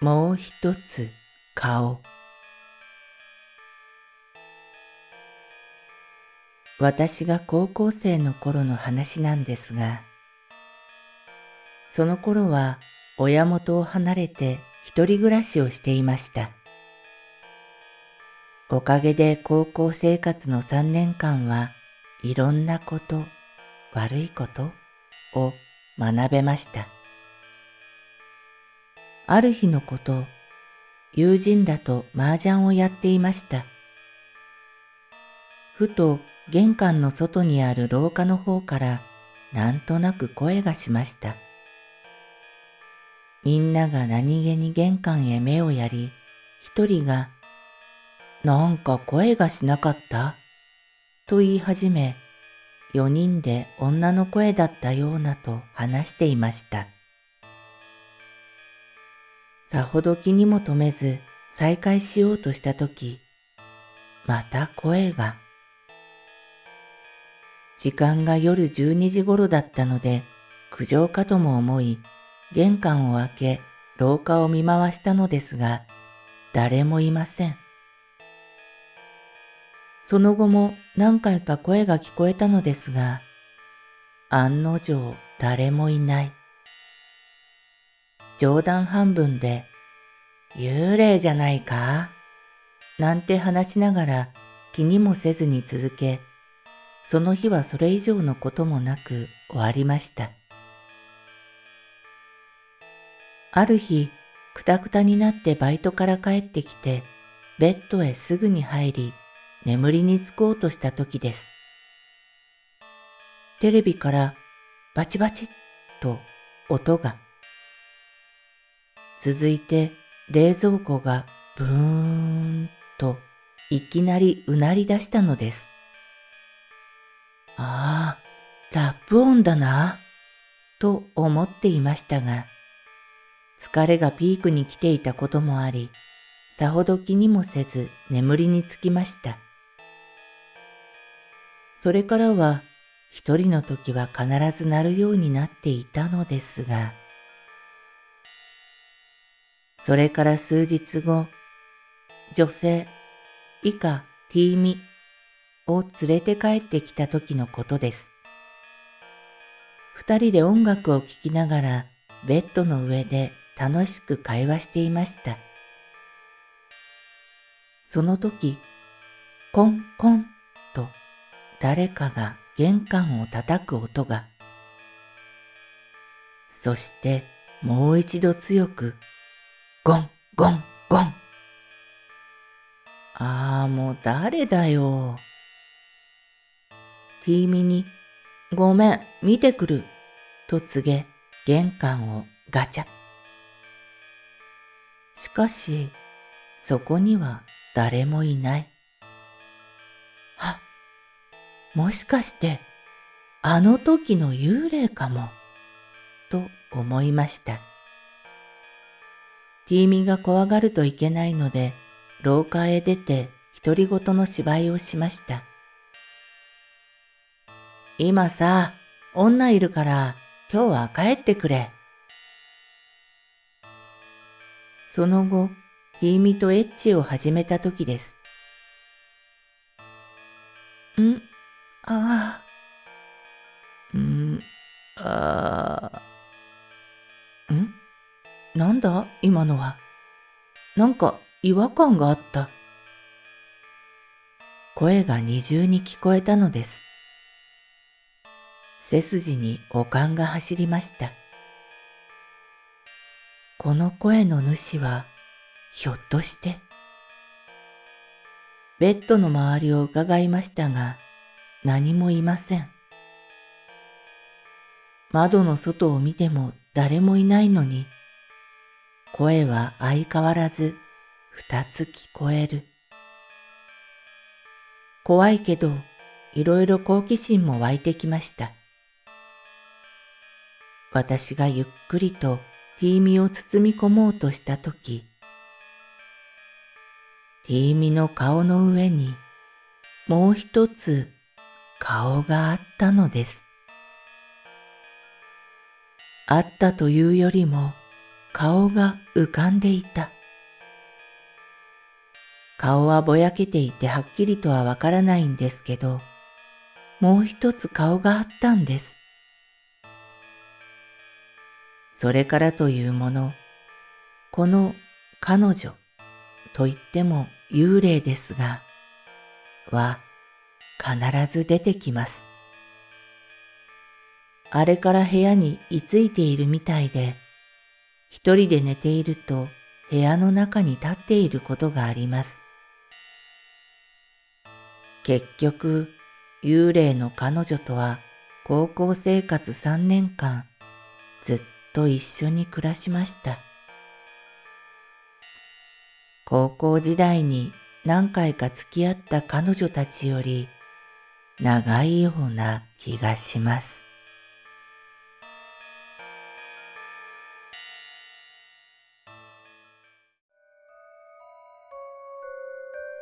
もう一つ顔。私が高校生の頃の話なんですが、その頃は親元を離れて一人暮らしをしていました。おかげで高校生活の3年間はいろんなこと、悪いことを学べました。ある日のこと、友人らと麻雀をやっていました。ふと玄関の外にある廊下の方からなんとなく声がしました。みんなが何気に玄関へ目をやり、一人が「なんか声がしなかった?」と言い始め、4人で女の声だったようなと話していました。さほど気にも留めず再会しようとしたとき、また声が。時間が夜12時ごろだったので、苦情かとも思い、玄関を開け、廊下を見回したのですが、誰もいません。その後も何回か声が聞こえたのですが、案の定誰もいない。冗談半分で「幽霊じゃないか?」なんて話しながら気にもせずに続け、その日はそれ以上のこともなく終わりました。ある日、くたくたになってバイトから帰ってきて、ベッドへすぐに入り、眠りにつこうとした時です。テレビからバチバチッと音が。続いて冷蔵庫がブーンといきなりうなり出したのです。ああ、ラップ音だな、と思っていましたが、疲れがピークに来ていたこともあり、さほど気にもせず眠りにつきました。それからは一人の時は必ず鳴るようになっていたのですが、それから数日後、女性以下 T ミを連れて帰ってきた時のことです。2人で音楽を聴きながらベッドの上で楽しく会話していました。その時、コンコンと誰かが玄関を叩く音が。そしてもう一度強く、ゴンゴンゴン。ああ、もう誰だよ。君にごめん、見てくると告げ、玄関をガチャ。しかしそこには誰もいない。はっ、もしかしてあの時の幽霊かもと思いました。T ミが怖がるといけないので、廊下へ出て独り言の芝居をしました。今さ、女いるから今日は帰ってくれ。その後、T ミとエッチを始めた時です。なんだ今のは。なんか違和感があった。声が二重に聞こえたのです。背筋に悪感が走りました。この声の主は、ひょっとして。ベッドの周りを伺いましたが、何もいません。窓の外を見ても誰もいないのに、声は相変わらず2つ聞こえる。怖いけど、いろいろ好奇心も湧いてきました。私がゆっくりとティーミを包み込もうとしたとき、ティーミの顔の上にもう一つ顔があったのです。あったというよりも顔が浮かんでいた。顔はぼやけていてはっきりとはわからないんですけど、もう一つ顔があったんです。それからというもの、この彼女と言っても幽霊ですが、は必ず出てきます。あれから部屋に居ついているみたいで、一人で寝ていると部屋の中に立っていることがあります。結局、幽霊の彼女とは高校生活3年間ずっと一緒に暮らしました。高校時代に何回か付き合った彼女たちより長いような気がします。